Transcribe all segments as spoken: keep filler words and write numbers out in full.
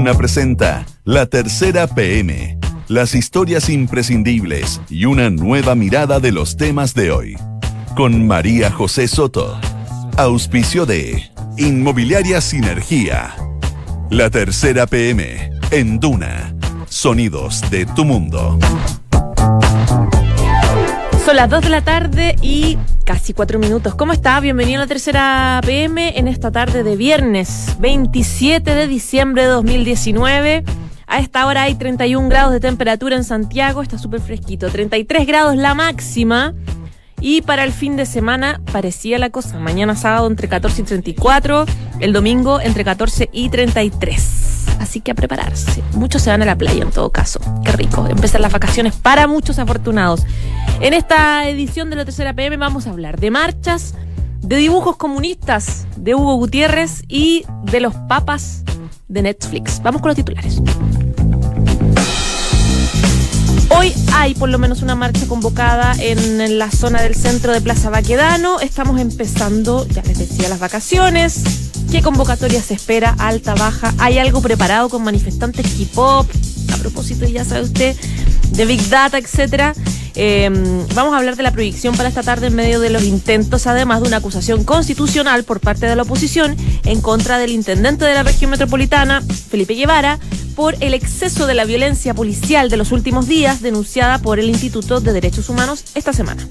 Duna presenta La Tercera P M, las historias imprescindibles y una nueva mirada de los temas de hoy. Con María José Soto, auspicio de Inmobiliaria Sinergia. La Tercera P M en Duna, sonidos de tu mundo. Son las dos de la tarde y casi cuatro minutos. ¿Cómo está? Bienvenido a La Tercera P M en esta tarde de viernes veintisiete de diciembre de dos mil diecinueve. A esta hora hay treinta y un grados de temperatura en Santiago, está súper fresquito. treinta y tres grados la máxima. Y para el fin de semana parecía la cosa. Mañana sábado entre catorce y treinta y cuatro, el domingo entre catorce y treinta y tres. Así que a prepararse. Muchos se van a la playa en todo caso. Qué rico. Empezar las vacaciones para muchos afortunados. En esta edición de La Tercera P M vamos a hablar de marchas, de dibujos comunistas de Hugo Gutiérrez y de los papas de Netflix. Vamos con los titulares. Hoy hay por lo menos una marcha convocada en, en la zona del centro de Plaza Baquedano. Estamos empezando, ya les decía, las vacaciones. ¿Qué convocatoria se espera? ¿Alta, baja? ¿Hay algo preparado con manifestantes hip-hop? A propósito, ya sabe usted, de Big Data, etcétera. Eh, vamos a hablar de la proyección para esta tarde en medio de los intentos, además de una acusación constitucional por parte de la oposición en contra del intendente de la región metropolitana, Felipe Guevara, por el exceso de la violencia policial de los últimos días, denunciada por el Instituto de Derechos Humanos esta semana.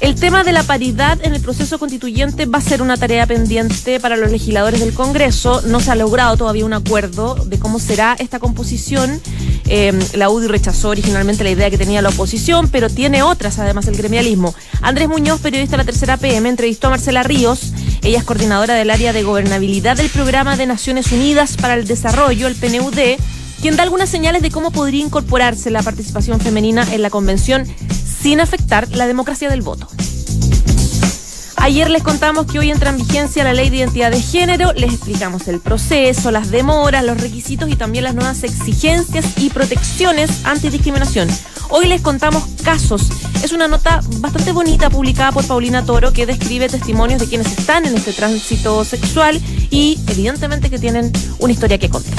El tema de la paridad en el proceso constituyente va a ser una tarea pendiente para los legisladores del Congreso. No se ha logrado todavía un acuerdo de cómo será esta composición. Eh, la U D I rechazó originalmente la idea que tenía la oposición, pero tiene otras, además, el gremialismo. Andrés Muñoz, periodista de La Tercera P M, entrevistó a Marcela Ríos. Ella es coordinadora del área de gobernabilidad del Programa de Naciones Unidas para el Desarrollo, el P N U D, quien da algunas señales de cómo podría incorporarse la participación femenina en la convención sin afectar la democracia del voto. Ayer les contamos que hoy entra en vigencia la ley de identidad de género, les explicamos el proceso, las demoras, los requisitos y también las nuevas exigencias y protecciones antidiscriminación. Hoy les contamos casos. Es una nota bastante bonita publicada por Paulina Toro que describe testimonios de quienes están en este tránsito sexual y evidentemente que tienen una historia que contar.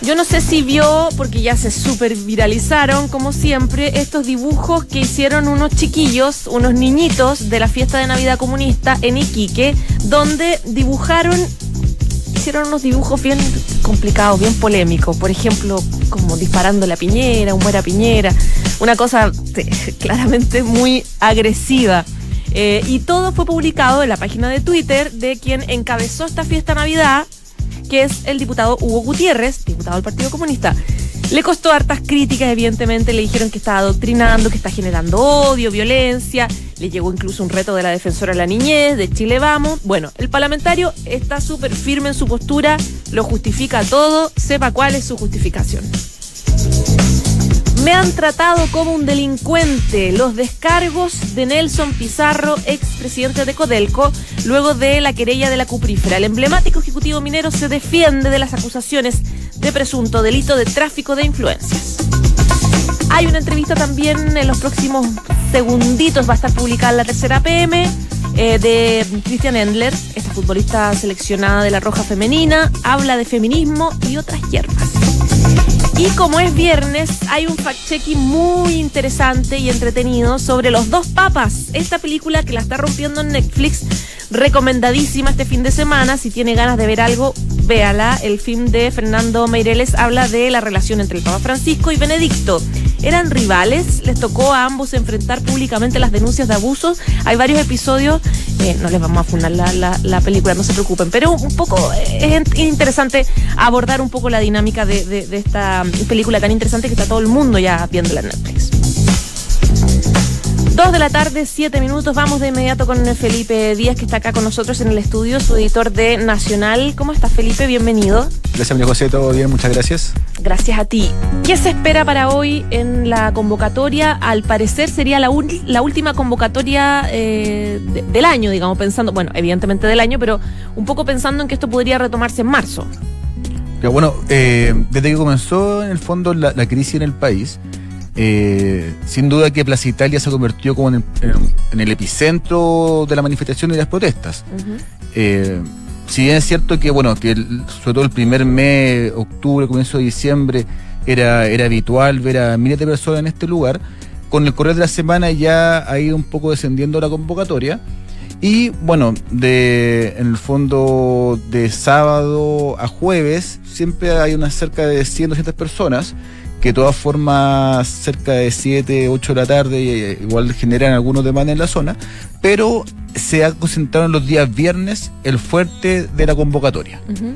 Yo no sé si vio, porque ya se súper viralizaron, como siempre, estos dibujos que hicieron unos chiquillos, unos niñitos de la fiesta de Navidad comunista en Iquique, donde dibujaron, hicieron unos dibujos bien complicados, bien polémicos. Por ejemplo, como disparando a la Piñera, un muera Piñera, una cosa claramente muy agresiva. Eh, y todo fue publicado en la página de Twitter de quien encabezó esta fiesta de Navidad, que es el diputado Hugo Gutiérrez, diputado del Partido Comunista. Le costó hartas críticas, evidentemente, le dijeron que está adoctrinando, que está generando odio, violencia, le llegó incluso un reto de la defensora de la niñez, de Chile Vamos. Bueno, el parlamentario está súper firme en su postura, lo justifica todo, sepa cuál es su justificación. Me han tratado como un delincuente. Los descargos de Nelson Pizarro, expresidente de Codelco, luego de la querella de la cuprífera. El emblemático ejecutivo minero se defiende de las acusaciones de presunto delito de tráfico de influencias. Hay una entrevista también en los próximos segunditos, va a estar publicada en La Tercera P M, eh, de Christian Endler, esta futbolista seleccionada de La Roja Femenina, habla de feminismo y otras hierbas. Y como es viernes, hay un fact-checking muy interesante y entretenido sobre Los Dos Papas, esta película que la está rompiendo en Netflix, recomendadísima este fin de semana. Si tiene ganas de ver algo, véala. El film de Fernando Meirelles habla de la relación entre el Papa Francisco y Benedicto. Eran rivales, les tocó a ambos enfrentar públicamente las denuncias de abusos. Hay varios episodios, eh, no les vamos a funar la, la, la película, no se preocupen, pero un poco es interesante abordar un poco la dinámica de, de, de esta película tan interesante que está todo el mundo ya viéndola en Netflix. Dos de la tarde, siete minutos, vamos de inmediato con Felipe Díaz, que está acá con nosotros en el estudio, su editor de Nacional. ¿Cómo estás, Felipe? Bienvenido. Gracias, María José, todo bien, muchas gracias. Gracias a ti. ¿Qué se espera para hoy en la convocatoria? Al parecer sería la, un, la última convocatoria eh, de, del año, digamos, pensando, bueno, evidentemente del año, pero un poco pensando en que esto podría retomarse en marzo. Pero bueno, eh, desde que comenzó en el fondo la, la crisis en el país, Eh, sin duda que Plaza Italia se convirtió como en el, en, en el epicentro de la manifestación y de las protestas. Uh-huh. eh, Si bien es cierto que, bueno, que el, sobre todo el primer mes, octubre, comienzo de diciembre, era, era habitual ver a miles de personas en este lugar, con el correr de la semana ya ha ido un poco descendiendo la convocatoria. Y bueno, de, en el fondo, de sábado a jueves siempre hay unas cerca de cien, doscientas personas que de todas formas cerca de siete, ocho de la tarde igual generan algunos demandas en la zona, pero se ha concentrado en los días viernes el fuerte de la convocatoria. Uh-huh.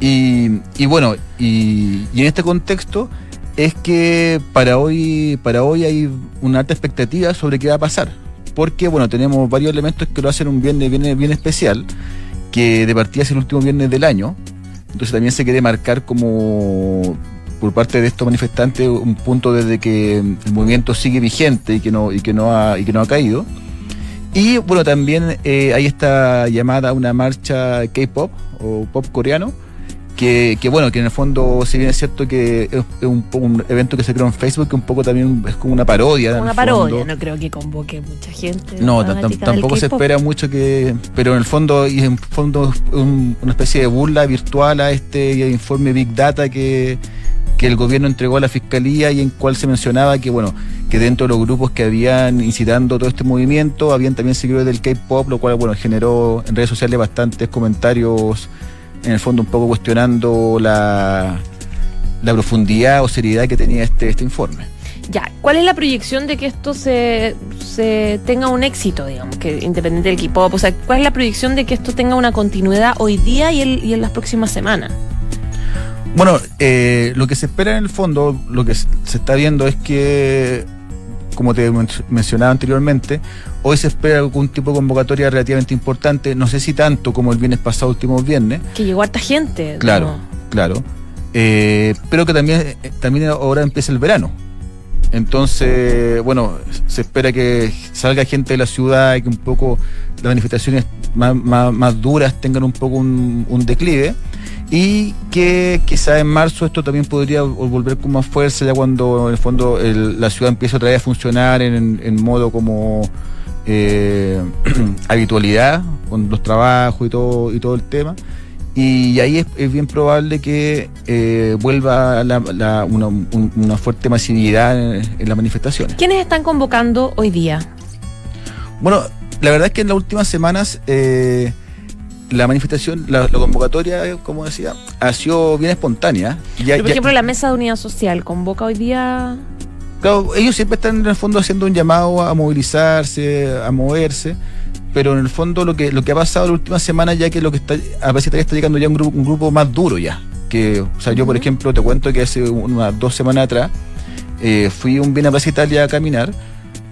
y, y bueno, y, y en este contexto es que para hoy, para hoy hay una alta expectativa sobre qué va a pasar. Porque, bueno, tenemos varios elementos que lo hacen un viernes bien, bien especial, que de partida es el último viernes del año. Entonces también se quiere marcar como, por parte de estos manifestantes, un punto desde que el movimiento sigue vigente y que no, y que no, ha, y que no ha caído. Y, bueno, también eh, hay esta llamada una marcha K-pop o pop coreano, que, que, bueno, que en el fondo, si bien es cierto que es un, un evento que se creó en Facebook, que un poco también es como una parodia. Una parodia, no creo que convoque mucha gente. No, t- t- tampoco se espera mucho que... Pero en el fondo, y en fondo un, una especie de burla virtual a este informe Big Data que, que el gobierno entregó a la fiscalía y en cual se mencionaba que, bueno, que dentro de los grupos que habían incitando todo este movimiento, habían también seguidores del K-pop, lo cual, bueno, generó en redes sociales bastantes comentarios, en el fondo un poco cuestionando la, la profundidad o seriedad que tenía este, este informe. Ya, ¿cuál es la proyección de que esto se, se tenga un éxito, digamos, que independiente del K-pop? O sea, ¿cuál es la proyección de que esto tenga una continuidad hoy día y, el, y en las próximas semanas? Bueno, eh, lo que se espera en el fondo, lo que se está viendo es que, como te mencionaba anteriormente, hoy se espera algún tipo de convocatoria relativamente importante, no sé si tanto como el viernes pasado, último viernes. Que llegó harta gente. Claro, ¿no? Claro. Eh, pero que también, también ahora empieza el verano. Entonces, bueno, se espera que salga gente de la ciudad y que un poco las manifestaciones más, más, más duras tengan un poco un, un declive. Y que quizá en marzo esto también podría volver con más fuerza, ya cuando en el fondo el, la ciudad empieza otra vez a funcionar en, en modo como eh, habitualidad, con los trabajos y todo, y todo el tema. Y ahí es, es bien probable que eh, vuelva la, la, una, un, una fuerte masividad en, en las manifestaciones. ¿Quiénes están convocando hoy día? Bueno, la verdad es que en las últimas semanas... Eh, La manifestación, la, la convocatoria, como decía, ha sido bien espontánea. Ya, Pero por ya... ejemplo, la Mesa de Unidad Social convoca hoy día... Claro, ellos siempre están en el fondo haciendo un llamado a movilizarse, a moverse, pero en el fondo lo que lo que ha pasado la última semana, ya que lo que está a veces está llegando ya un grupo, un grupo más duro ya. que O sea, yo, por ejemplo, te cuento que hace unas dos semanas atrás eh, fui un bien a Plaza Italia a caminar,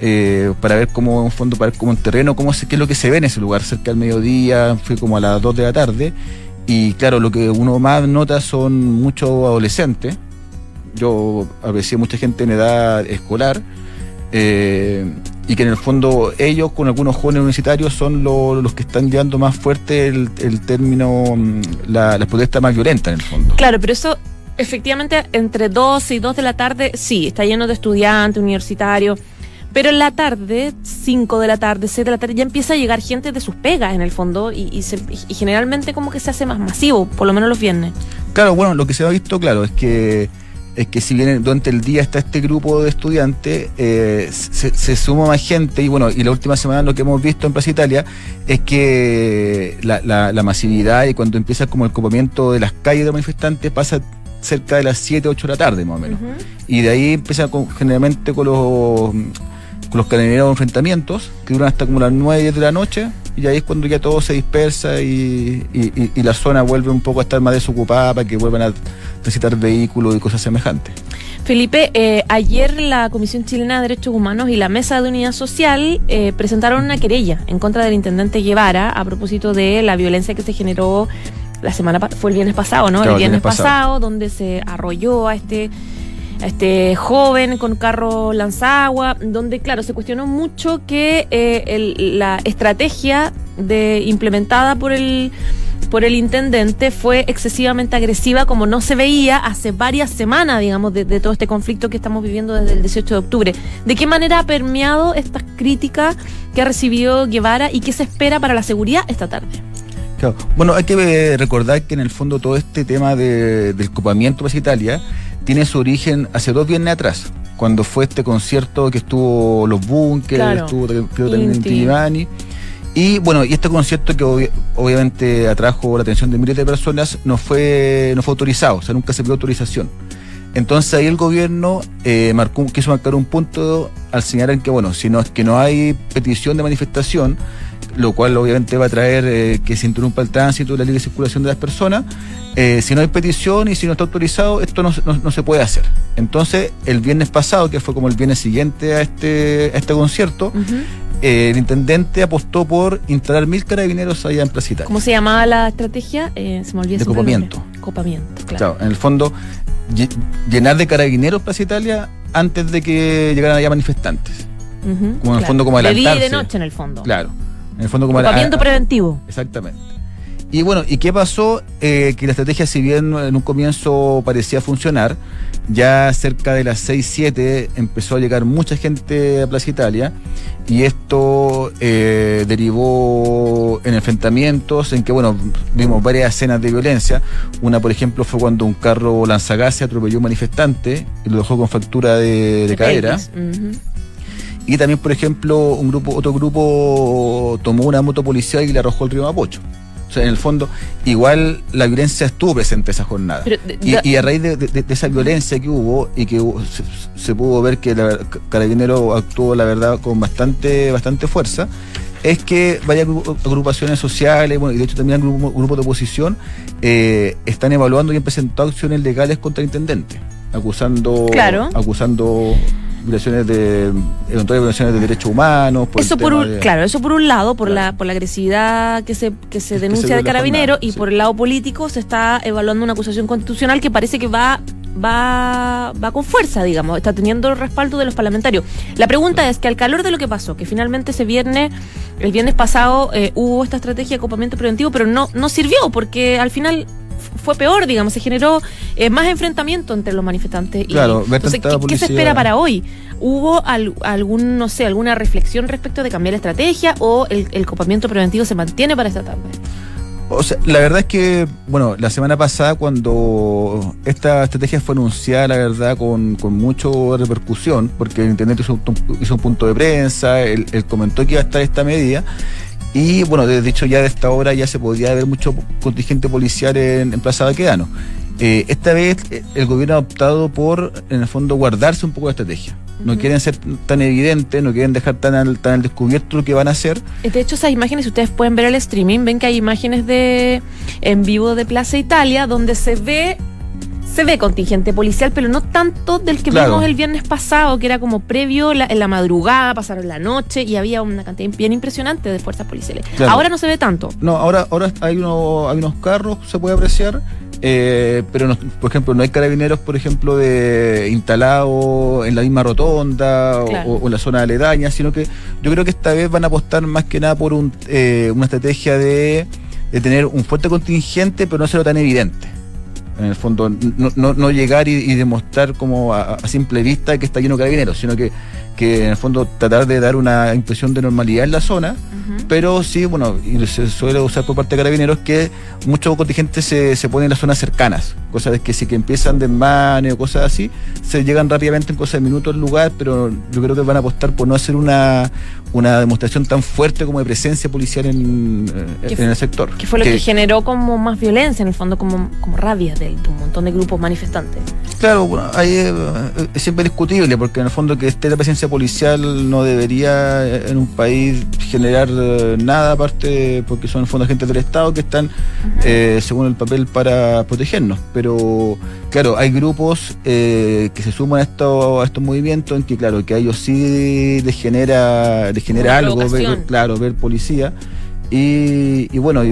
Eh, para ver cómo un fondo, para ver cómo un terreno, cómo se, qué es lo que se ve en ese lugar, cerca del mediodía, fue como a las dos de la tarde, y claro, lo que uno más nota son muchos adolescentes. Yo aprecié mucha gente en edad escolar, eh, y que en el fondo ellos con algunos jóvenes universitarios son lo, los que están llevando más fuerte el, el término, la, la protesta más violenta en el fondo. Claro, pero eso efectivamente entre doce y dos de la tarde, sí, está lleno de estudiantes, universitarios. Pero en la tarde, cinco de la tarde, seis de la tarde, ya empieza a llegar gente de sus pegas en el fondo y, y, se, y generalmente como que se hace más masivo, por lo menos los viernes. Claro, bueno, lo que se ha visto, claro, es que es que si bien durante el día está este grupo de estudiantes, eh, se, se suma más gente y bueno, y la última semana lo que hemos visto en Plaza Italia es que la, la, la masividad y cuando empieza como el copamiento de las calles de manifestantes pasa cerca de las siete, ocho de la tarde más o menos. Uh-huh. Y de ahí empieza con, generalmente con los... los carabineros de enfrentamientos, que duran hasta como las nueve, diez de la noche, y ahí es cuando ya todo se dispersa y, y, y, y la zona vuelve un poco a estar más desocupada para que vuelvan a transitar vehículos y cosas semejantes. Felipe, eh, ayer la Comisión Chilena de Derechos Humanos y la Mesa de Unidad Social eh, presentaron una querella en contra del intendente Guevara a propósito de la violencia que se generó la semana pasada, fue el viernes pasado, ¿no? Claro, el viernes, el viernes pasado. pasado, donde se arrolló a este... este joven con carro lanzagua, donde claro, se cuestionó mucho que eh, el, la estrategia de, implementada por el por el intendente fue excesivamente agresiva, como no se veía hace varias semanas, digamos, de, de todo este conflicto que estamos viviendo desde el dieciocho de octubre. ¿De qué manera ha permeado estas críticas que ha recibido Guevara y qué se espera para la seguridad esta tarde? Claro. Bueno, hay que recordar que en el fondo todo este tema de, del copamiento Plaza Italia tiene su origen hace dos viernes atrás, cuando fue este concierto que estuvo Los Bunkers, claro, estuvo también Tivani. Y bueno, y este concierto que obvi- obviamente atrajo la atención de miles de personas no fue, no fue autorizado, o sea, nunca se pidió autorización. Entonces ahí el gobierno eh, marcó, quiso marcar un punto al señalar que, bueno, si no es que no hay petición de manifestación, lo cual obviamente va a traer eh, que se interrumpa el tránsito y la libre circulación de las personas, eh, si no hay petición y si no está autorizado, esto no, no, no se puede hacer. Entonces, el viernes pasado, que fue como el viernes siguiente a este, a este concierto, uh-huh, eh, el intendente apostó por instalar mil carabineros allá en Plaza Italia. ¿Cómo se llamaba la estrategia? Eh, se me olvidó. De copamiento. Copamiento, claro. Claro, en el fondo, llenar de carabineros Plaza Italia antes de que llegaran allá manifestantes. Uh-huh, como en claro, el fondo, como adelantarse. De día y de noche, en el fondo. Claro. En el fondo como copamiento preventivo. Exactamente. Y bueno, ¿y qué pasó? Eh, que la estrategia, si bien en un comienzo parecía funcionar, ya cerca de las seis, siete empezó a llegar mucha gente a Plaza Italia, y esto eh, derivó en enfrentamientos en que, bueno, vimos varias escenas de violencia. Una, por ejemplo, fue cuando un carro lanzagase atropelló a un manifestante y lo dejó con fractura de, de cadera. Uh-huh. Y también, por ejemplo, un grupo, otro grupo tomó una moto policial y la arrojó al río Mapocho. O sea, en el fondo, igual la violencia estuvo presente esa jornada. Pero, y, da... y a raíz de, de, de esa violencia que hubo, y que hubo, se, se pudo ver que el carabinero actuó, la verdad, con bastante, bastante fuerza, es que varias agrupaciones sociales, bueno, y de hecho también grupos grupo de oposición, eh, están evaluando y han presentado acciones legales contra el intendente, acusando... Claro. Acusando... violaciones de violaciones de derechos humanos. Por eso por un, de, claro, eso por un lado, por claro, la por la agresividad que se que se denuncia que se de carabinero, y sí, por el lado político se está evaluando una acusación constitucional que parece que va va va con fuerza, digamos, está teniendo el respaldo de los parlamentarios. La pregunta es que, al calor de lo que pasó, que finalmente ese viernes, el viernes pasado, eh, hubo esta estrategia de copamiento preventivo, pero no no sirvió, porque al final fue peor, digamos, se generó eh, más enfrentamiento entre los manifestantes. Claro, y, entonces, ¿qué, ¿qué se espera para hoy? ¿Hubo al, algún, no sé, alguna reflexión respecto de cambiar la estrategia, o el, el copamiento preventivo se mantiene para esta tarde? O sea, la verdad es que, bueno, la semana pasada, cuando esta estrategia fue anunciada, la verdad, con, con mucha repercusión, porque el intendente hizo, hizo un punto de prensa, él, él comentó que iba a estar esta medida. Y bueno, de hecho ya de esta hora ya se podría ver mucho contingente policial en, en Plaza Baquedano. Eh, esta vez el gobierno ha optado por, en el fondo, guardarse un poco de estrategia. No uh-huh, quieren ser tan evidentes, no quieren dejar tan al, tan al descubierto lo que van a hacer. De hecho, esas imágenes, si ustedes pueden ver el streaming, ven que hay imágenes de en vivo de Plaza Italia, donde se ve... Se ve contingente policial, pero no tanto del que claro, vimos el viernes pasado, que era como previo la, en la madrugada, pasaron la noche y había una cantidad bien impresionante de fuerzas policiales. Claro. Ahora no se ve tanto. No, ahora ahora hay, uno, hay unos carros, se puede apreciar, eh, pero no, por ejemplo, no hay carabineros, por ejemplo, de instalados en la misma rotonda, claro, o, o en la zona aledaña, sino que yo creo que esta vez van a apostar más que nada por un, eh, una estrategia de, de tener un fuerte contingente, pero no serlo tan evidente. En el fondo, no, no, no llegar y, y demostrar como a, a simple vista que está lleno de carabineros, sino que, que en el fondo tratar de dar una impresión de normalidad en la zona, uh-huh, pero sí, bueno, y se suele usar por parte de carabineros que muchos contingentes se, se ponen en las zonas cercanas, cosas de que sí que empiezan desmanes o cosas así, se llegan rápidamente en cosas de minutos al lugar, pero yo creo que van a apostar por no hacer una, una demostración tan fuerte como de presencia policial en, en fue, el sector. Que fue lo que, que generó como más violencia, en el fondo, como, como rabia de un montón de grupos manifestantes. Claro, bueno, ahí es, es siempre discutible, porque en el fondo que esté la presencia policial no debería en un país generar nada, aparte porque son en el fondo agentes del Estado que están, eh, según el papel, para protegernos. Pero claro, hay grupos eh, que se suman a, esto, a estos movimientos en que, claro, que a ellos sí les genera, les genera algo, ver, claro, ver policía. Y, y bueno, y,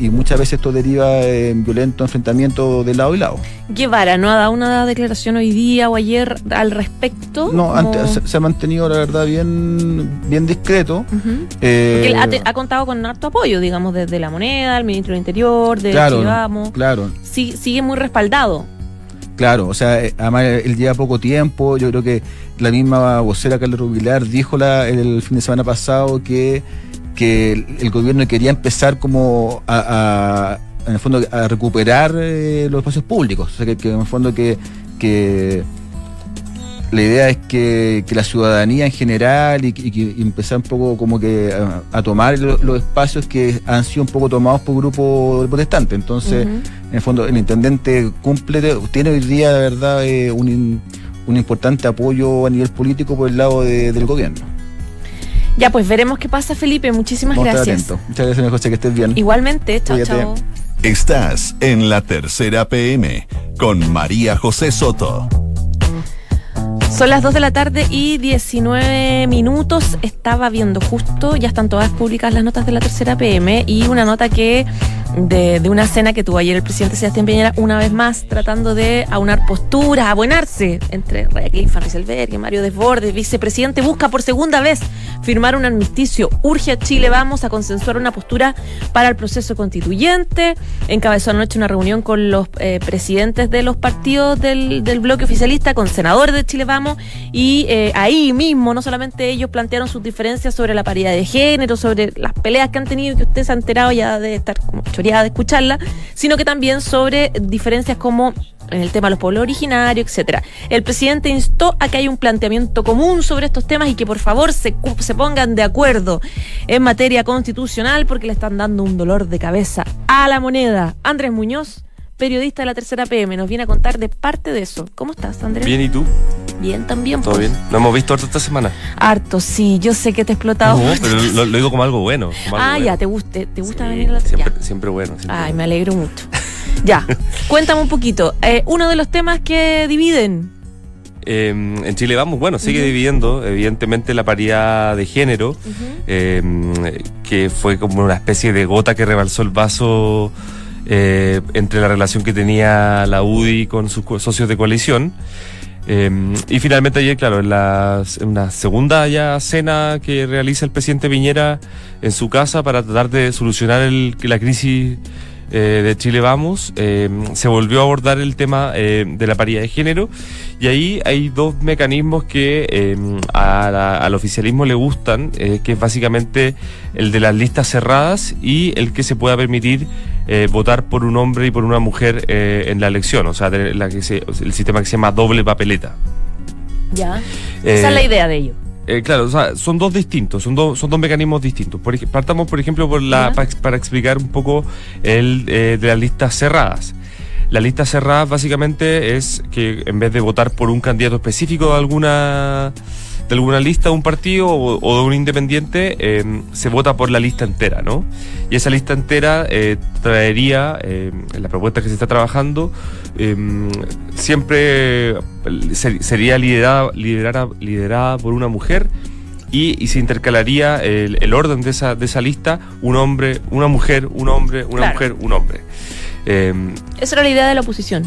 y muchas veces esto deriva en violento enfrentamiento de lado y lado. Guevara no ha dado una declaración hoy día o ayer al respecto. No, antes, se, se ha mantenido, la verdad, bien, bien discreto. Uh-huh. Eh, Porque él ha, te, ha contado con harto apoyo, digamos, desde La Moneda, el ministro del Interior, de claro, Chile Vamos. Claro. Sí, sigue muy respaldado. Claro, o sea, además él lleva poco tiempo. Yo creo que la misma vocera Carla Rubilar dijo la, el fin de semana pasado que que el, el gobierno quería empezar como a, a en el fondo a recuperar eh, los espacios públicos, o sea que, que en el fondo que, que la idea es que, que la ciudadanía en general y, y, y empezar un poco como que a, a tomar los, los espacios que han sido un poco tomados por grupos protestantes. Entonces, uh-huh. en el fondo, el intendente cumple, tiene hoy día, de verdad, eh, un, un importante apoyo a nivel político por el lado de, del gobierno. Ya, pues veremos qué pasa, Felipe. Muchísimas Vamos gracias. Muchas gracias, José, que estés bien. Igualmente, chao, Cuídate. chao. Estás en La Tercera P M con María José Soto. Son las dos de la tarde y diecinueve minutos. Estaba viendo justo, ya están todas públicas las notas de La Tercera P M, y una nota que de, de una cena que tuvo ayer el presidente Sebastián Piñera, una vez más tratando de aunar posturas, abonarse entre Radcliffe, Rieselberg y Mario Desbordes. Vicepresidente busca por segunda vez firmar un armisticio, urge a Chile Vamos a consensuar una postura para el proceso constituyente. Encabezó anoche una reunión con los eh, presidentes de los partidos del, del bloque oficialista, con senadores de Chile Vamos, y eh, ahí mismo no solamente ellos plantearon sus diferencias sobre la paridad de género, sobre las peleas que han tenido, que usted se ha enterado ya de estar como choreada de escucharla, sino que también sobre diferencias como en el tema de los pueblos originarios, etcétera. El presidente instó a que haya un planteamiento común sobre estos temas y que por favor se, se pongan de acuerdo en materia constitucional, porque le están dando un dolor de cabeza a La Moneda. Andrés Muñoz, periodista de La Tercera P M, nos viene a contar de parte de eso. ¿Cómo estás, Andrés? Bien, ¿y tú? Bien, también. Todo pues. bien. Nos hemos visto harto esta semana. Harto, sí. Yo sé que te he explotado. No, pero lo, lo digo como algo bueno. Como algo ah, bueno. ya, te guste, te gusta sí, venir a la siempre, siempre bueno. Siempre Ay, bueno. Me alegro mucho. Ya, cuéntame un poquito. Eh, uno de los temas que dividen. Eh, en Chile Vamos, bueno, sigue uh-huh. dividiendo, evidentemente, la paridad de género, uh-huh. eh, que fue como una especie de gota que rebalsó el vaso. Eh, entre la relación que tenía la U D I con sus co- socios de coalición eh, y finalmente ayer, claro, en, la, en una segunda ya cena que realiza el presidente Piñera en su casa para tratar de solucionar el, la crisis eh, de Chile Vamos, eh, se volvió a abordar el tema eh, de la paridad de género, y ahí hay dos mecanismos que eh, a la, al oficialismo le gustan, eh, que es básicamente el de las listas cerradas y el que se pueda permitir Eh, votar por un hombre y por una mujer eh, en la elección, o sea, la que se, el sistema que se llama doble papeleta. Ya, eh, esa es la idea de ello. Eh, claro, o sea, son dos distintos, son dos son dos mecanismos distintos. Por, partamos, por ejemplo, por la pa, para explicar un poco el eh, de las listas cerradas. Las listas cerradas básicamente es que en vez de votar por un candidato específico de alguna de alguna lista de un partido o, o de un independiente, eh, se vota por la lista entera, ¿no? Y esa lista entera eh, traería, eh, en la propuesta que se está trabajando, eh, siempre ser, sería liderada, liderada, liderada por una mujer, y, y se intercalaría el, el orden de esa, de esa lista, un hombre, una mujer, un hombre, una claro. mujer, un hombre. Eh, Esa era la idea de la oposición.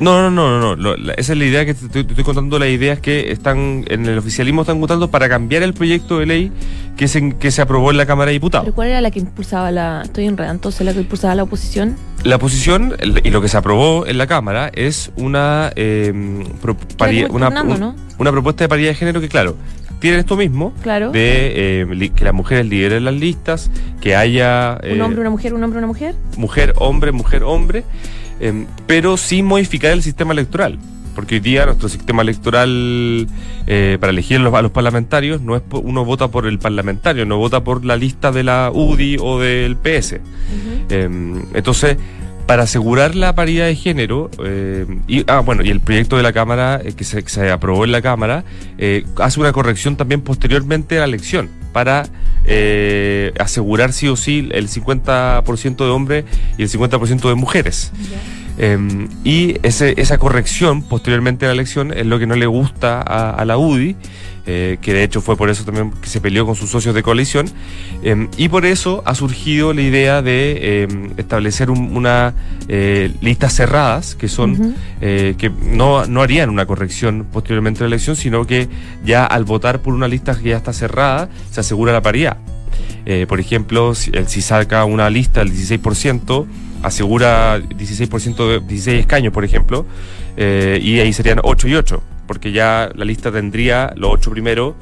No, no, no, no, no. La, esa es la idea que te estoy, te estoy contando, las ideas que están en el oficialismo están votando para cambiar el proyecto de ley que se, que se aprobó en la Cámara de Diputados. ¿Pero cuál era la que impulsaba la, estoy enredando, entonces la que impulsaba la oposición? La oposición, el, y lo que se aprobó en la Cámara, es una, eh, pro, paría, una, un, ¿no? una propuesta de paridad de género que, claro, tiene esto mismo, claro. de eh, li, que las mujeres lideren las listas, que haya... Eh, un hombre, una mujer, un hombre, una mujer. Mujer, hombre, mujer, hombre. Eh, pero sin modificar el sistema electoral, porque hoy día nuestro sistema electoral eh, para elegir los, a los parlamentarios no es po- uno vota por el parlamentario, no vota por la lista de la U D I o del P S. Uh-huh. eh, entonces, para asegurar la paridad de género, eh, y ah bueno, y el proyecto de la Cámara eh, que, se, que se aprobó en la Cámara eh, hace una corrección también posteriormente a la elección para eh, asegurar sí o sí el cincuenta por ciento de hombres y el cincuenta por ciento de mujeres. Yeah. Eh, y ese, esa corrección posteriormente a la elección es lo que no le gusta a, a la U D I, eh, que de hecho fue por eso también que se peleó con sus socios de coalición, eh, y por eso ha surgido la idea de eh, establecer un, una eh, listas cerradas que son uh-huh. eh, que no, no harían una corrección posteriormente a la elección, sino que ya al votar por una lista que ya está cerrada se asegura la paridad. Eh, por ejemplo, si, si saca una lista del dieciséis por ciento, asegura dieciséis por ciento de dieciséis escaños, por ejemplo, eh, y ahí serían ocho y ocho, porque ya la lista tendría los ocho primeros,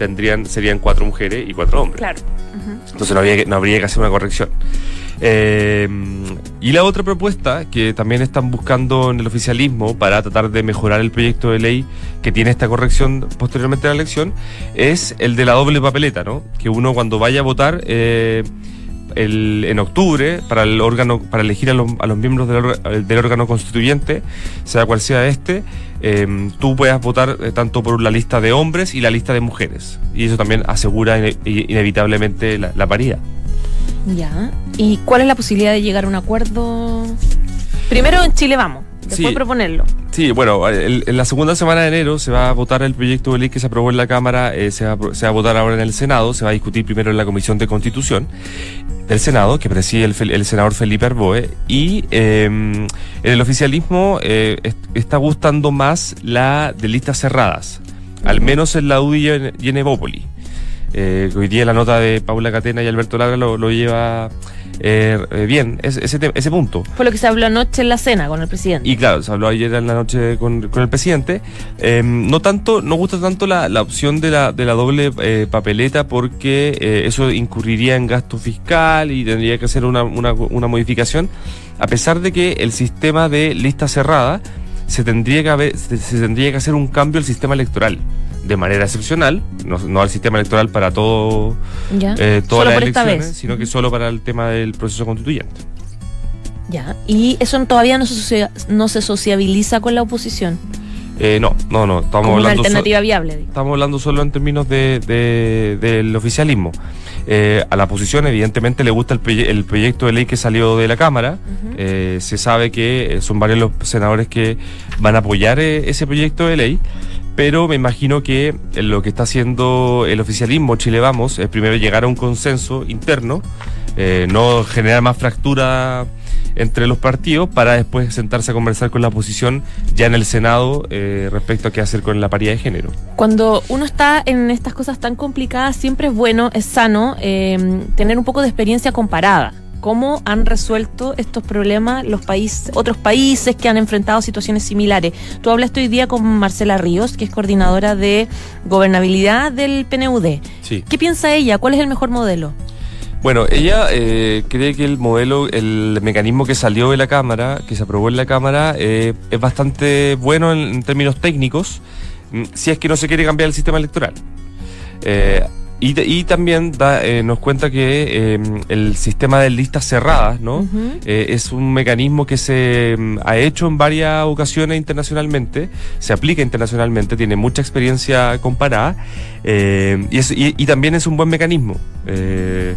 tendrían serían cuatro mujeres y cuatro hombres. Claro. Uh-huh. Entonces no habría que, no habría que hacer una corrección. Eh, y la otra propuesta que también están buscando en el oficialismo para tratar de mejorar el proyecto de ley que tiene esta corrección posteriormente a la elección es el de la doble papeleta, ¿no? Que uno cuando vaya a votar eh, el, en octubre para el órgano para elegir a los, a los miembros del, or, del órgano constituyente, sea cual sea este, eh, tú puedas votar eh, tanto por la lista de hombres y la lista de mujeres, y eso también asegura ine- inevitablemente la, la paridad. Ya. ¿Y cuál es la posibilidad de llegar a un acuerdo? Primero en Chile Vamos, después sí, proponerlo. Sí, bueno, el, en la segunda semana de enero se va a votar el proyecto de ley que se aprobó en la Cámara, eh, se, va, se va a votar ahora en el Senado, se va a discutir primero en la Comisión de Constitución del Senado, que preside el, el senador Felipe Arboe, y eh, en el oficialismo eh, est- está gustando más la de listas cerradas, al menos en la U D I y en, y en Evópoli. Eh, hoy día la nota de Paula Catena y Alberto Larga lo, lo lleva eh, bien, ese, ese, te, ese punto. Fue lo que se habló anoche en la cena con el presidente. Y claro, se habló ayer en la noche con, con el presidente. Eh, no tanto, no gusta tanto la, la opción de la, de la doble eh, papeleta porque eh, eso incurriría en gasto fiscal y tendría que hacer una, una, una modificación, a pesar de que el sistema de lista cerrada se tendría que, haber, se, se tendría que hacer un cambio al sistema electoral. De manera excepcional, no, no al sistema electoral para todo, eh, todas las elecciones, sino que solo para el tema del proceso constituyente. Ya, y eso todavía no se, socia- no se sociabiliza con la oposición. Eh, no, no, no. Estamos Como hablando una alternativa so- viable. Digo. Estamos hablando solo en términos de, de, del oficialismo. Eh, a la oposición, evidentemente, le gusta el, proye- el proyecto de ley que salió de la Cámara. Uh-huh. Eh, se sabe que son varios los senadores que van a apoyar eh, ese proyecto de ley. Pero me imagino que lo que está haciendo el oficialismo Chile Vamos es primero llegar a un consenso interno, eh, no generar más fractura entre los partidos para después sentarse a conversar con la oposición ya en el Senado eh, respecto a qué hacer con la paridad de género. Cuando uno está en estas cosas tan complicadas siempre es bueno, es sano eh, tener un poco de experiencia comparada. ¿Cómo han resuelto estos problemas los países, otros países que han enfrentado situaciones similares? Tú hablaste hoy día con Marcela Ríos, que es coordinadora de gobernabilidad del P N U D. Sí. ¿Qué piensa ella? ¿Cuál es el mejor modelo? Bueno, ella eh, cree que el modelo, el mecanismo que salió de la Cámara, que se aprobó en la Cámara, eh, es bastante bueno en, en términos técnicos, si es que no se quiere cambiar el sistema electoral. Eh, Y, y también da, eh, nos cuenta que eh, el sistema de listas cerradas, ¿no? Uh-huh. Eh, es un mecanismo que se um, ha hecho en varias ocasiones internacionalmente, se aplica internacionalmente, tiene mucha experiencia comparada eh, y, es, y, y también es un buen mecanismo. Eh,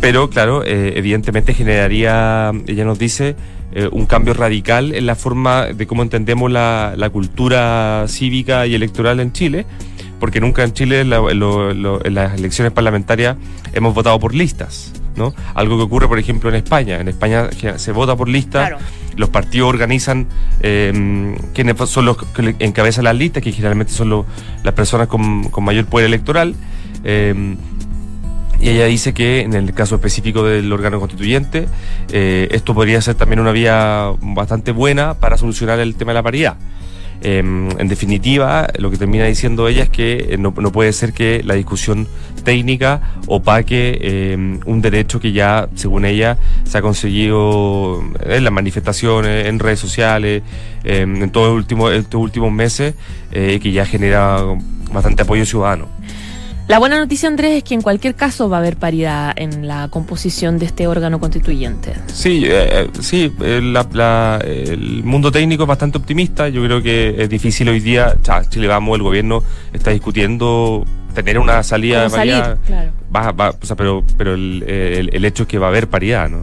pero, claro, eh, evidentemente generaría, ella nos dice, eh, un cambio radical en la forma de cómo entendemos la, la cultura cívica y electoral en Chile. Porque nunca en Chile la, lo, lo, en las elecciones parlamentarias hemos votado por listas, ¿no? Algo que ocurre, por ejemplo, en España. En España se vota por listas, claro. Los partidos organizan eh, quienes son los que encabezan las listas, que generalmente son lo, las personas con, con mayor poder electoral. Eh, Y ella dice que en el caso específico del órgano constituyente, eh, esto podría ser también una vía bastante buena para solucionar el tema de la paridad. Eh, en definitiva, lo que termina diciendo ella es que no, no puede ser que la discusión técnica opaque eh, un derecho que ya, según ella, se ha conseguido en las manifestaciones, en redes sociales, eh, en todos último, estos últimos meses, eh, que ya genera bastante apoyo ciudadano. La buena noticia, Andrés, es que en cualquier caso va a haber paridad en la composición de este órgano constituyente. Sí, eh, sí, eh, la, la, el mundo técnico es bastante optimista. Yo creo que es difícil hoy día. Chile Vamos, el gobierno está discutiendo tener una salida de paridad. Salir, claro. Va, va, o sea, pero, pero el, el, el hecho es que va a haber paridad, ¿no?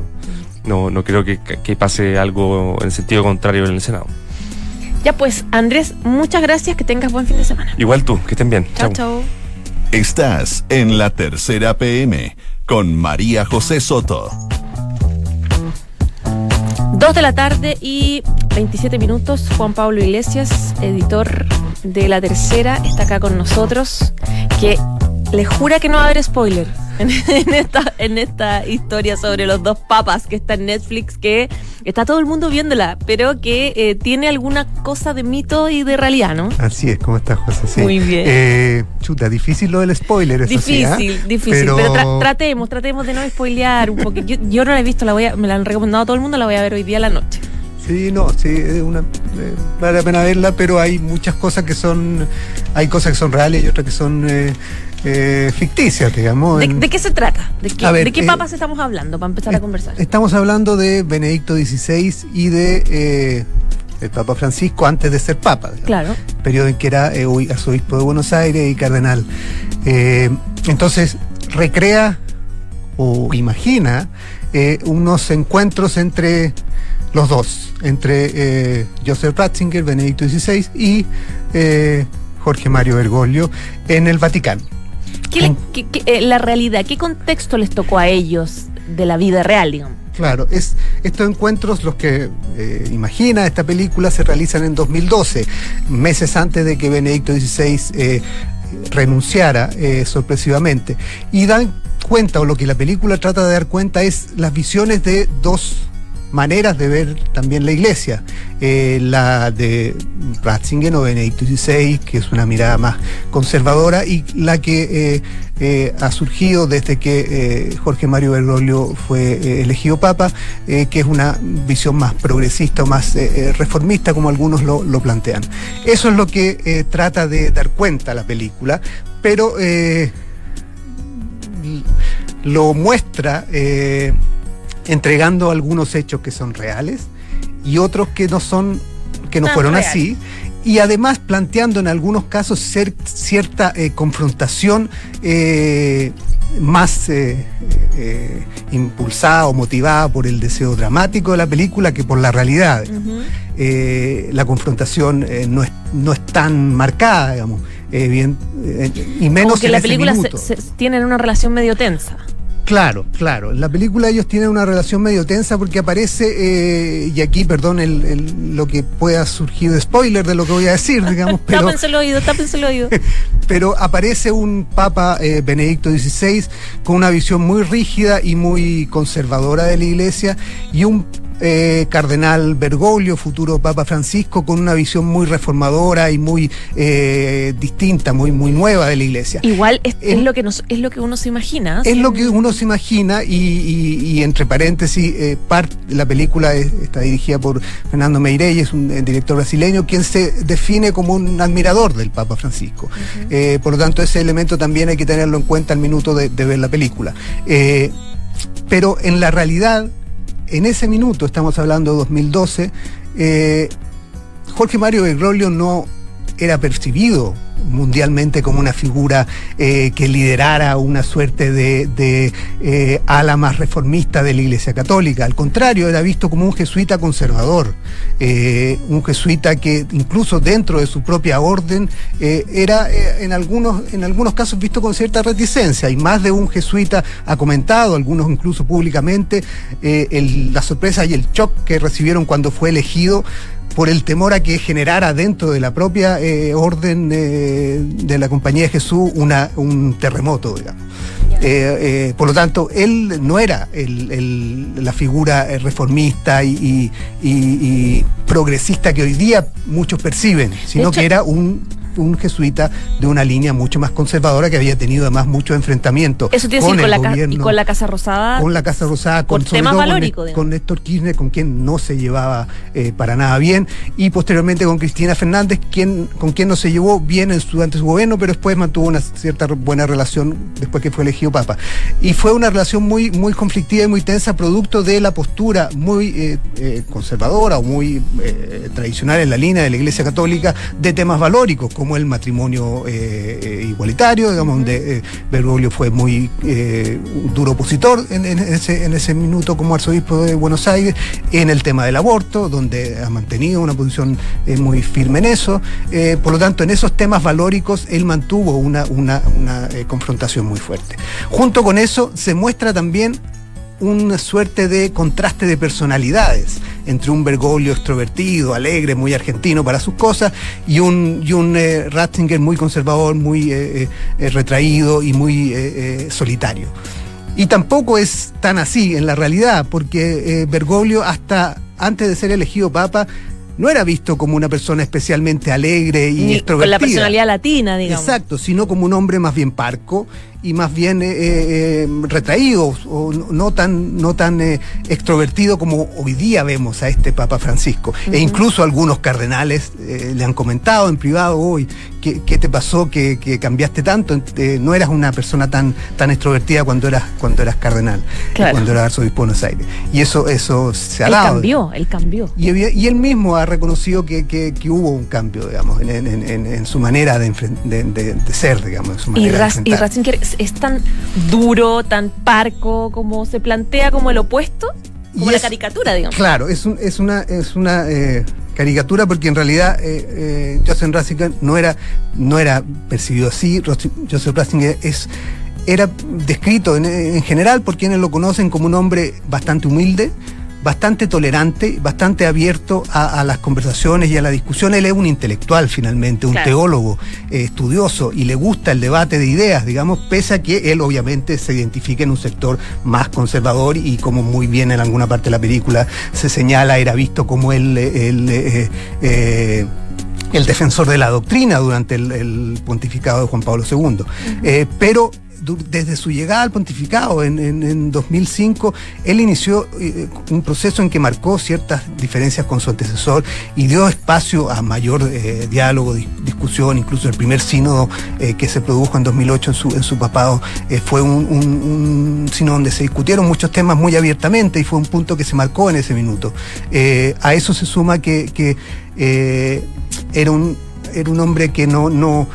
No, no creo que, que pase algo en el sentido contrario en el Senado. Ya pues, Andrés, muchas gracias. Que tengas buen fin de semana. Igual tú, que estén bien. Chao, chao. Estás en La Tercera P M con María José Soto. Dos de la tarde y veintisiete minutos. Juan Pablo Iglesias, editor de La Tercera, está acá con nosotros, que le jura que no va a haber spoiler. en, en, esta, en esta historia sobre los dos papas que está en Netflix, que está todo el mundo viéndola, pero que eh, tiene alguna cosa de mito y de realidad, ¿no? Así es, ¿cómo estás, José? Sí. Muy bien. Eh, chuta, difícil lo del spoiler, eso difícil, sí. Difícil, ¿eh? difícil, pero, pero tra- tratemos, tratemos de no spoilear un poco. Yo, yo no la he visto, la voy a, me la han recomendado a todo el mundo, la voy a ver hoy día a la noche. Sí, no, sí, es una, eh, vale la pena verla, pero hay muchas cosas que son, hay cosas que son reales y otras que son eh, eh, ficticias, digamos. ¿De, ¿De qué se trata? ¿De qué, ver, ¿de qué eh, papas estamos hablando para empezar a conversar? Estamos hablando de Benedicto dieciséis y de eh, el Papa Francisco antes de ser Papa. Digamos, claro. Periodo en que era eh, arzobispo de Buenos Aires y cardenal. Eh, entonces, recrea o imagina eh, unos encuentros entre... los dos, entre eh, Joseph Ratzinger, Benedicto dieciséis y eh, Jorge Mario Bergoglio en el Vaticano. ¿Qué le, qué, qué, eh, la realidad, ¿qué contexto les tocó a ellos de la vida real, digamos? Claro, es, estos encuentros, los que eh, imagina esta película, se realizan en dos mil doce, meses antes de que Benedicto dieciséis eh, renunciara eh, sorpresivamente. Y dan cuenta, o lo que la película trata de dar cuenta, es las visiones de dos maneras de ver también la iglesia, eh, la de Ratzinger o Benedicto dieciséis, que es una mirada más conservadora, y la que eh, eh, ha surgido desde que eh, Jorge Mario Bergoglio fue eh, elegido papa, eh, que es una visión más progresista o más eh, reformista, como algunos lo, lo plantean. Eso es lo que eh, trata de dar cuenta la película, pero eh, lo muestra eh, entregando algunos hechos que son reales y otros que no son, que no fueron así, y además planteando en algunos casos ser cierta eh, confrontación eh, más eh, eh, impulsada o motivada por el deseo dramático de la película que por la realidad. Uh-huh. Eh, la confrontación eh, no es, no es tan marcada, digamos, eh, bien, eh, y menos como que en la película se, se tienen una relación medio tensa. Claro, claro. En la película ellos tienen una relación medio tensa porque aparece, eh, y aquí, perdón, el, el, lo que pueda surgir de spoiler de lo que voy a decir, digamos. Pero, tápense el oído, tápense el oído. Pero aparece un Papa eh, Benedicto dieciséis con una visión muy rígida y muy conservadora de la Iglesia, y un Eh, cardenal Bergoglio, futuro Papa Francisco, con una visión muy reformadora y muy eh, distinta, muy, muy nueva de la iglesia. Igual es, eh, es lo que nos, es lo que uno se imagina. Es ¿sí? lo que uno se imagina, y, y, y entre paréntesis, eh, part, la película es, está dirigida por Fernando Meirelles, un eh, director brasileño, quien se define como un admirador del Papa Francisco. Uh-huh. Eh, por lo tanto, ese elemento también hay que tenerlo en cuenta al minuto de, de ver la película. Eh, pero en la realidad, en ese minuto, estamos hablando de dos mil doce, eh, Jorge Mario Bergoglio no era percibido mundialmente como una figura eh, que liderara una suerte de, de eh, ala más reformista de la Iglesia Católica. Al contrario, era visto como un jesuita conservador, eh, un jesuita que incluso dentro de su propia orden eh, era eh, en algunos en algunos casos visto con cierta reticencia, y más de un jesuita ha comentado, algunos incluso públicamente, eh, el, la sorpresa y el shock que recibieron cuando fue elegido, por el temor a que generara dentro de la propia eh, orden eh, de la Compañía de Jesús una, un terremoto, digamos. Yeah. Eh, eh, por lo tanto, él no era el, el, la figura reformista y, y, y, y progresista que hoy día muchos perciben, sino hecho, que era un, un jesuita de una línea mucho más conservadora, que había tenido además muchos enfrentamientos con decir, el con la gobierno. Ca- y con la Casa Rosada. Con la Casa Rosada, con, sobre todo valórico, con, con Néstor Kirchner, con quien no se llevaba eh, para nada bien, y posteriormente con Cristina Fernández, quien, con quien no se llevó bien en su, durante su gobierno, pero después mantuvo una cierta buena relación después que fue elegido papa. Y fue una relación muy, muy conflictiva y muy tensa, producto de la postura muy eh, eh, conservadora o muy eh, tradicional en la línea de la Iglesia Católica de temas valóricos, como el matrimonio eh, igualitario, digamos, uh-huh. donde eh, Bergoglio fue muy eh, duro opositor en, en, ese, en ese minuto como arzobispo de Buenos Aires, en el tema del aborto, donde ha mantenido una posición eh, muy firme en eso, eh, por lo tanto en esos temas valóricos él mantuvo una, una, una eh, confrontación muy fuerte. Junto con eso se muestra también una suerte de contraste de personalidades entre un Bergoglio extrovertido, alegre, muy argentino para sus cosas, y un, y un eh, Ratzinger muy conservador, muy eh, eh, retraído y muy eh, eh, solitario. Y tampoco es tan así en la realidad, porque eh, Bergoglio, hasta antes de ser elegido papa, no era visto como una persona especialmente alegre y Ni extrovertida. Con la personalidad latina, digamos. Exacto, sino como un hombre más bien parco y más bien eh, eh, retraído, o no tan, no tan eh, extrovertido como hoy día vemos a este Papa Francisco. Uh-huh. E incluso algunos cardenales eh, le han comentado en privado, hoy, ¿qué, qué te pasó que, que cambiaste tanto? Eh, no eras una persona tan, tan extrovertida cuando eras, cuando eras cardenal, claro, cuando eras arzobispo de Buenos Aires. Y eso, eso se ha dado. Él cambió, él cambió. Y, y él mismo ha reconocido que, que, que hubo un cambio, digamos, en, en, en, en su manera de, enfren- de, de, de ser, digamos, en su manera y de Ras- enfrentar. Y Ratzinger es tan duro, tan parco, como se plantea como el opuesto, como la caricatura, digamos. Claro, es, un, es una, es una eh, caricatura, porque en realidad eh, eh, Joseph Ratzinger no era, no era percibido así. Joseph Ratzinger es, era descrito en, en general por quienes lo conocen como un hombre bastante humilde, bastante tolerante, bastante abierto a, a las conversaciones y a la discusión. Él es un intelectual, finalmente, un claro. teólogo, eh, estudioso, y le gusta el debate de ideas, digamos, pese a que él obviamente se identifica en un sector más conservador, y como muy bien en alguna parte de la película se señala, era visto como el... el eh, eh, el defensor de la doctrina durante el, el pontificado de Juan Pablo segundo. Uh-huh. Eh, pero du- desde su llegada al pontificado en, en, en dos mil cinco, él inició eh, un proceso en que marcó ciertas diferencias con su antecesor y dio espacio a mayor eh, diálogo, dis- discusión. Incluso el primer sínodo eh, que se produjo en dos mil ocho en su, en su papado eh, fue un, un, un sínodo donde se discutieron muchos temas muy abiertamente, y fue un punto que se marcó en ese minuto. Eh, a eso se suma que... que eh, Era un, era un hombre que no, no,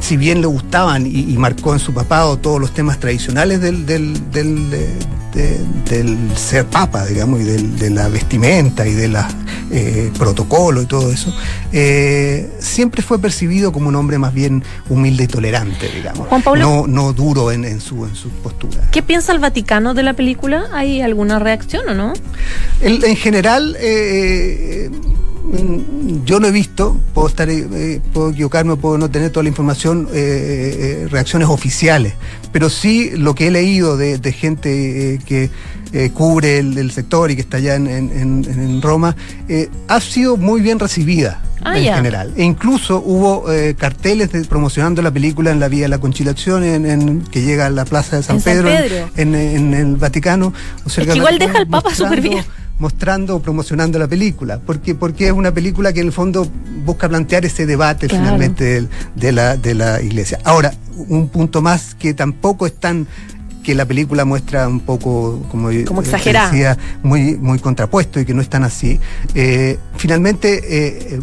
si bien le gustaban y, y marcó en su papado todos los temas tradicionales del, del, del, de, de, del ser papa, digamos, y del, de la vestimenta y de la eh, protocolo y todo eso, eh, siempre fue percibido como un hombre más bien humilde y tolerante, digamos. Juan Pablo, no, no duro en, en su, en su postura. ¿Qué piensa el Vaticano de la película? ¿Hay alguna reacción o no? En, en general... Eh, yo no he visto, puedo estar, eh, puedo equivocarme, puedo no tener toda la información, eh, eh, reacciones oficiales, pero sí lo que he leído de, de gente eh, que eh, cubre el, el sector y que está allá en, en, en Roma, eh, ha sido muy bien recibida. Ah, en yeah. general. E incluso hubo eh, carteles de, promocionando la película en la Vía de la Conciliación, en, en, que llega a la Plaza de San, ¿En Pedro, San Pedro, en, en, en el Vaticano. O sea, es que igual Vaticano, deja al Papa súper bien. Mostrando o promocionando la película, porque, porque es una película que en el fondo busca plantear ese debate, claro, finalmente de, de, la, de la Iglesia. Ahora, un punto más que tampoco es tan... que la película muestra un poco, como, como exagerada, decía, muy, muy contrapuesto, y que no es tan así. Eh, finalmente, eh,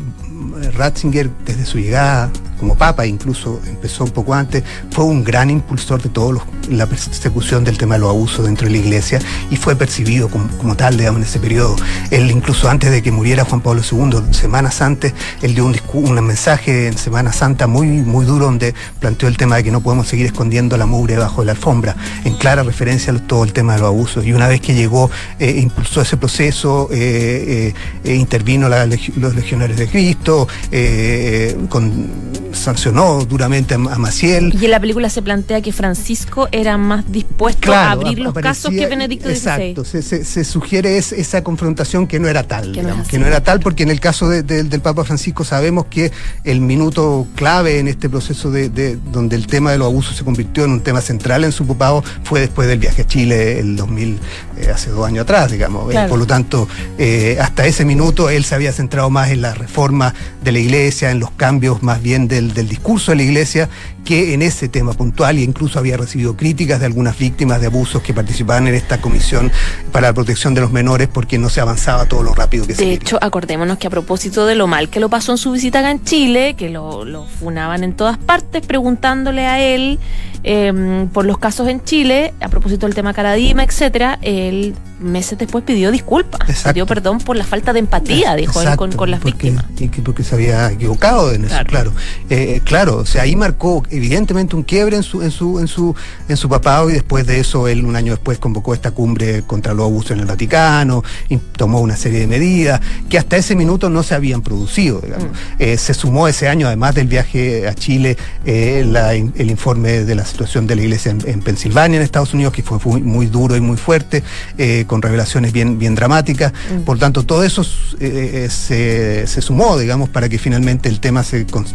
Ratzinger, desde su llegada como papa, incluso empezó un poco antes, fue un gran impulsor de toda la persecución del tema de los abusos dentro de la Iglesia, y fue percibido como, como tal, digamos, en ese periodo. Él, incluso antes de que muriera Juan Pablo segundo, semanas antes, él dio un, discu- un mensaje en Semana Santa muy, muy duro, donde planteó el tema de que no podemos seguir escondiendo la mugre bajo la alfombra, en clara referencia a todo el tema de los abusos. Y una vez que llegó, eh, impulsó ese proceso, eh, eh, intervino la, los legionarios de Cristo, eh, con... sancionó duramente a Maciel. Y en la película se plantea que Francisco era más dispuesto, claro, a abrir los aparecía, casos que Benedicto dieciséis. Exacto, se, se, se sugiere es, esa confrontación que no era tal, que, digamos, no, que no era tal, porque en el caso de, de, del Papa Francisco sabemos que el minuto clave en este proceso de, de donde el tema de los abusos se convirtió en un tema central en su papado fue después del viaje a Chile el dos mil, eh, hace dos años atrás, digamos. Claro. Eh, por lo tanto, eh, hasta ese minuto él se había centrado más en la reforma de la Iglesia, en los cambios más bien de Del, del discurso de la Iglesia, que en ese tema puntual, e incluso había recibido críticas de algunas víctimas de abusos que participaban en esta comisión para la protección de los menores, porque no se avanzaba todo lo rápido que se quería. De hecho, acordémonos que a propósito de lo mal que lo pasó en su visita acá en Chile, que lo, lo funaban en todas partes preguntándole a él eh, por los casos en Chile, a propósito del tema Caradima, etcétera, él meses después pidió disculpas, exacto, pidió perdón por la falta de empatía, dijo exacto, él, con, con las porque, víctimas. Porque se había equivocado en eso, claro. Claro, eh, claro, o sea, ahí marcó evidentemente un quiebre en su, en su, en su, en su papado, y después de eso él un año después convocó esta cumbre contra los abusos en el Vaticano, y tomó una serie de medidas que hasta ese minuto no se habían producido, digamos. Mm. Eh, se sumó ese año, además del viaje a Chile, eh, la, el informe de la situación de la iglesia en, en Pensilvania, en Estados Unidos, que fue muy, muy duro y muy fuerte, eh, con revelaciones bien, bien dramáticas. Mm. Por tanto, todo eso eh, se, se sumó, digamos, para que finalmente el tema se con,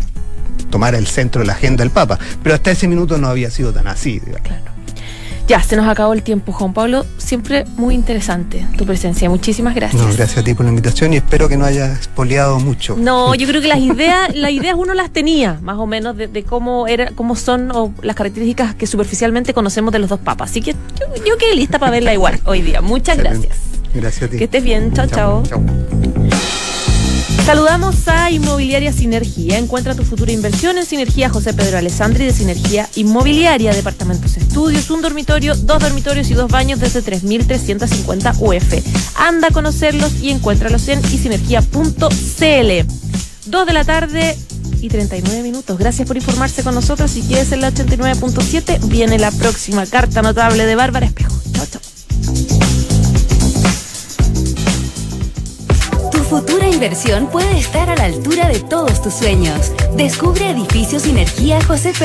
tomara el centro de la agenda del Papa. Pero hasta ese minuto no había sido tan así, digamos. Claro. Ya, se nos acabó el tiempo, Juan Pablo. Siempre muy interesante tu presencia. Muchísimas gracias. No, gracias a ti por la invitación y espero que no hayas espoleado mucho. No, yo creo que las ideas, las ideas uno las tenía, más o menos, de, de cómo era, cómo son o las características que superficialmente conocemos de los dos papas. Así que yo, yo quedé lista para verla igual hoy día. Muchas excelente. Gracias. Gracias a ti. Que estés bien. Chao, chao. Chao. Saludamos a Inmobiliaria Sinergia. Encuentra tu futura inversión en Sinergia José Pedro Alessandri de Sinergia Inmobiliaria. Departamentos, estudios, un dormitorio, dos dormitorios y dos baños desde tres mil trescientos cincuenta U F. Anda a conocerlos y encuéntralos en isinergia punto cl. dos de la tarde y treinta y nueve minutos. Gracias por informarse con nosotros. Y si quieres en la ochenta y nueve punto siete, viene la próxima carta notable de Bárbara Espejo. Chao, chao. Futura inversión puede estar a la altura de todos tus sueños. Descubre Edificios Sinergia José Pérez.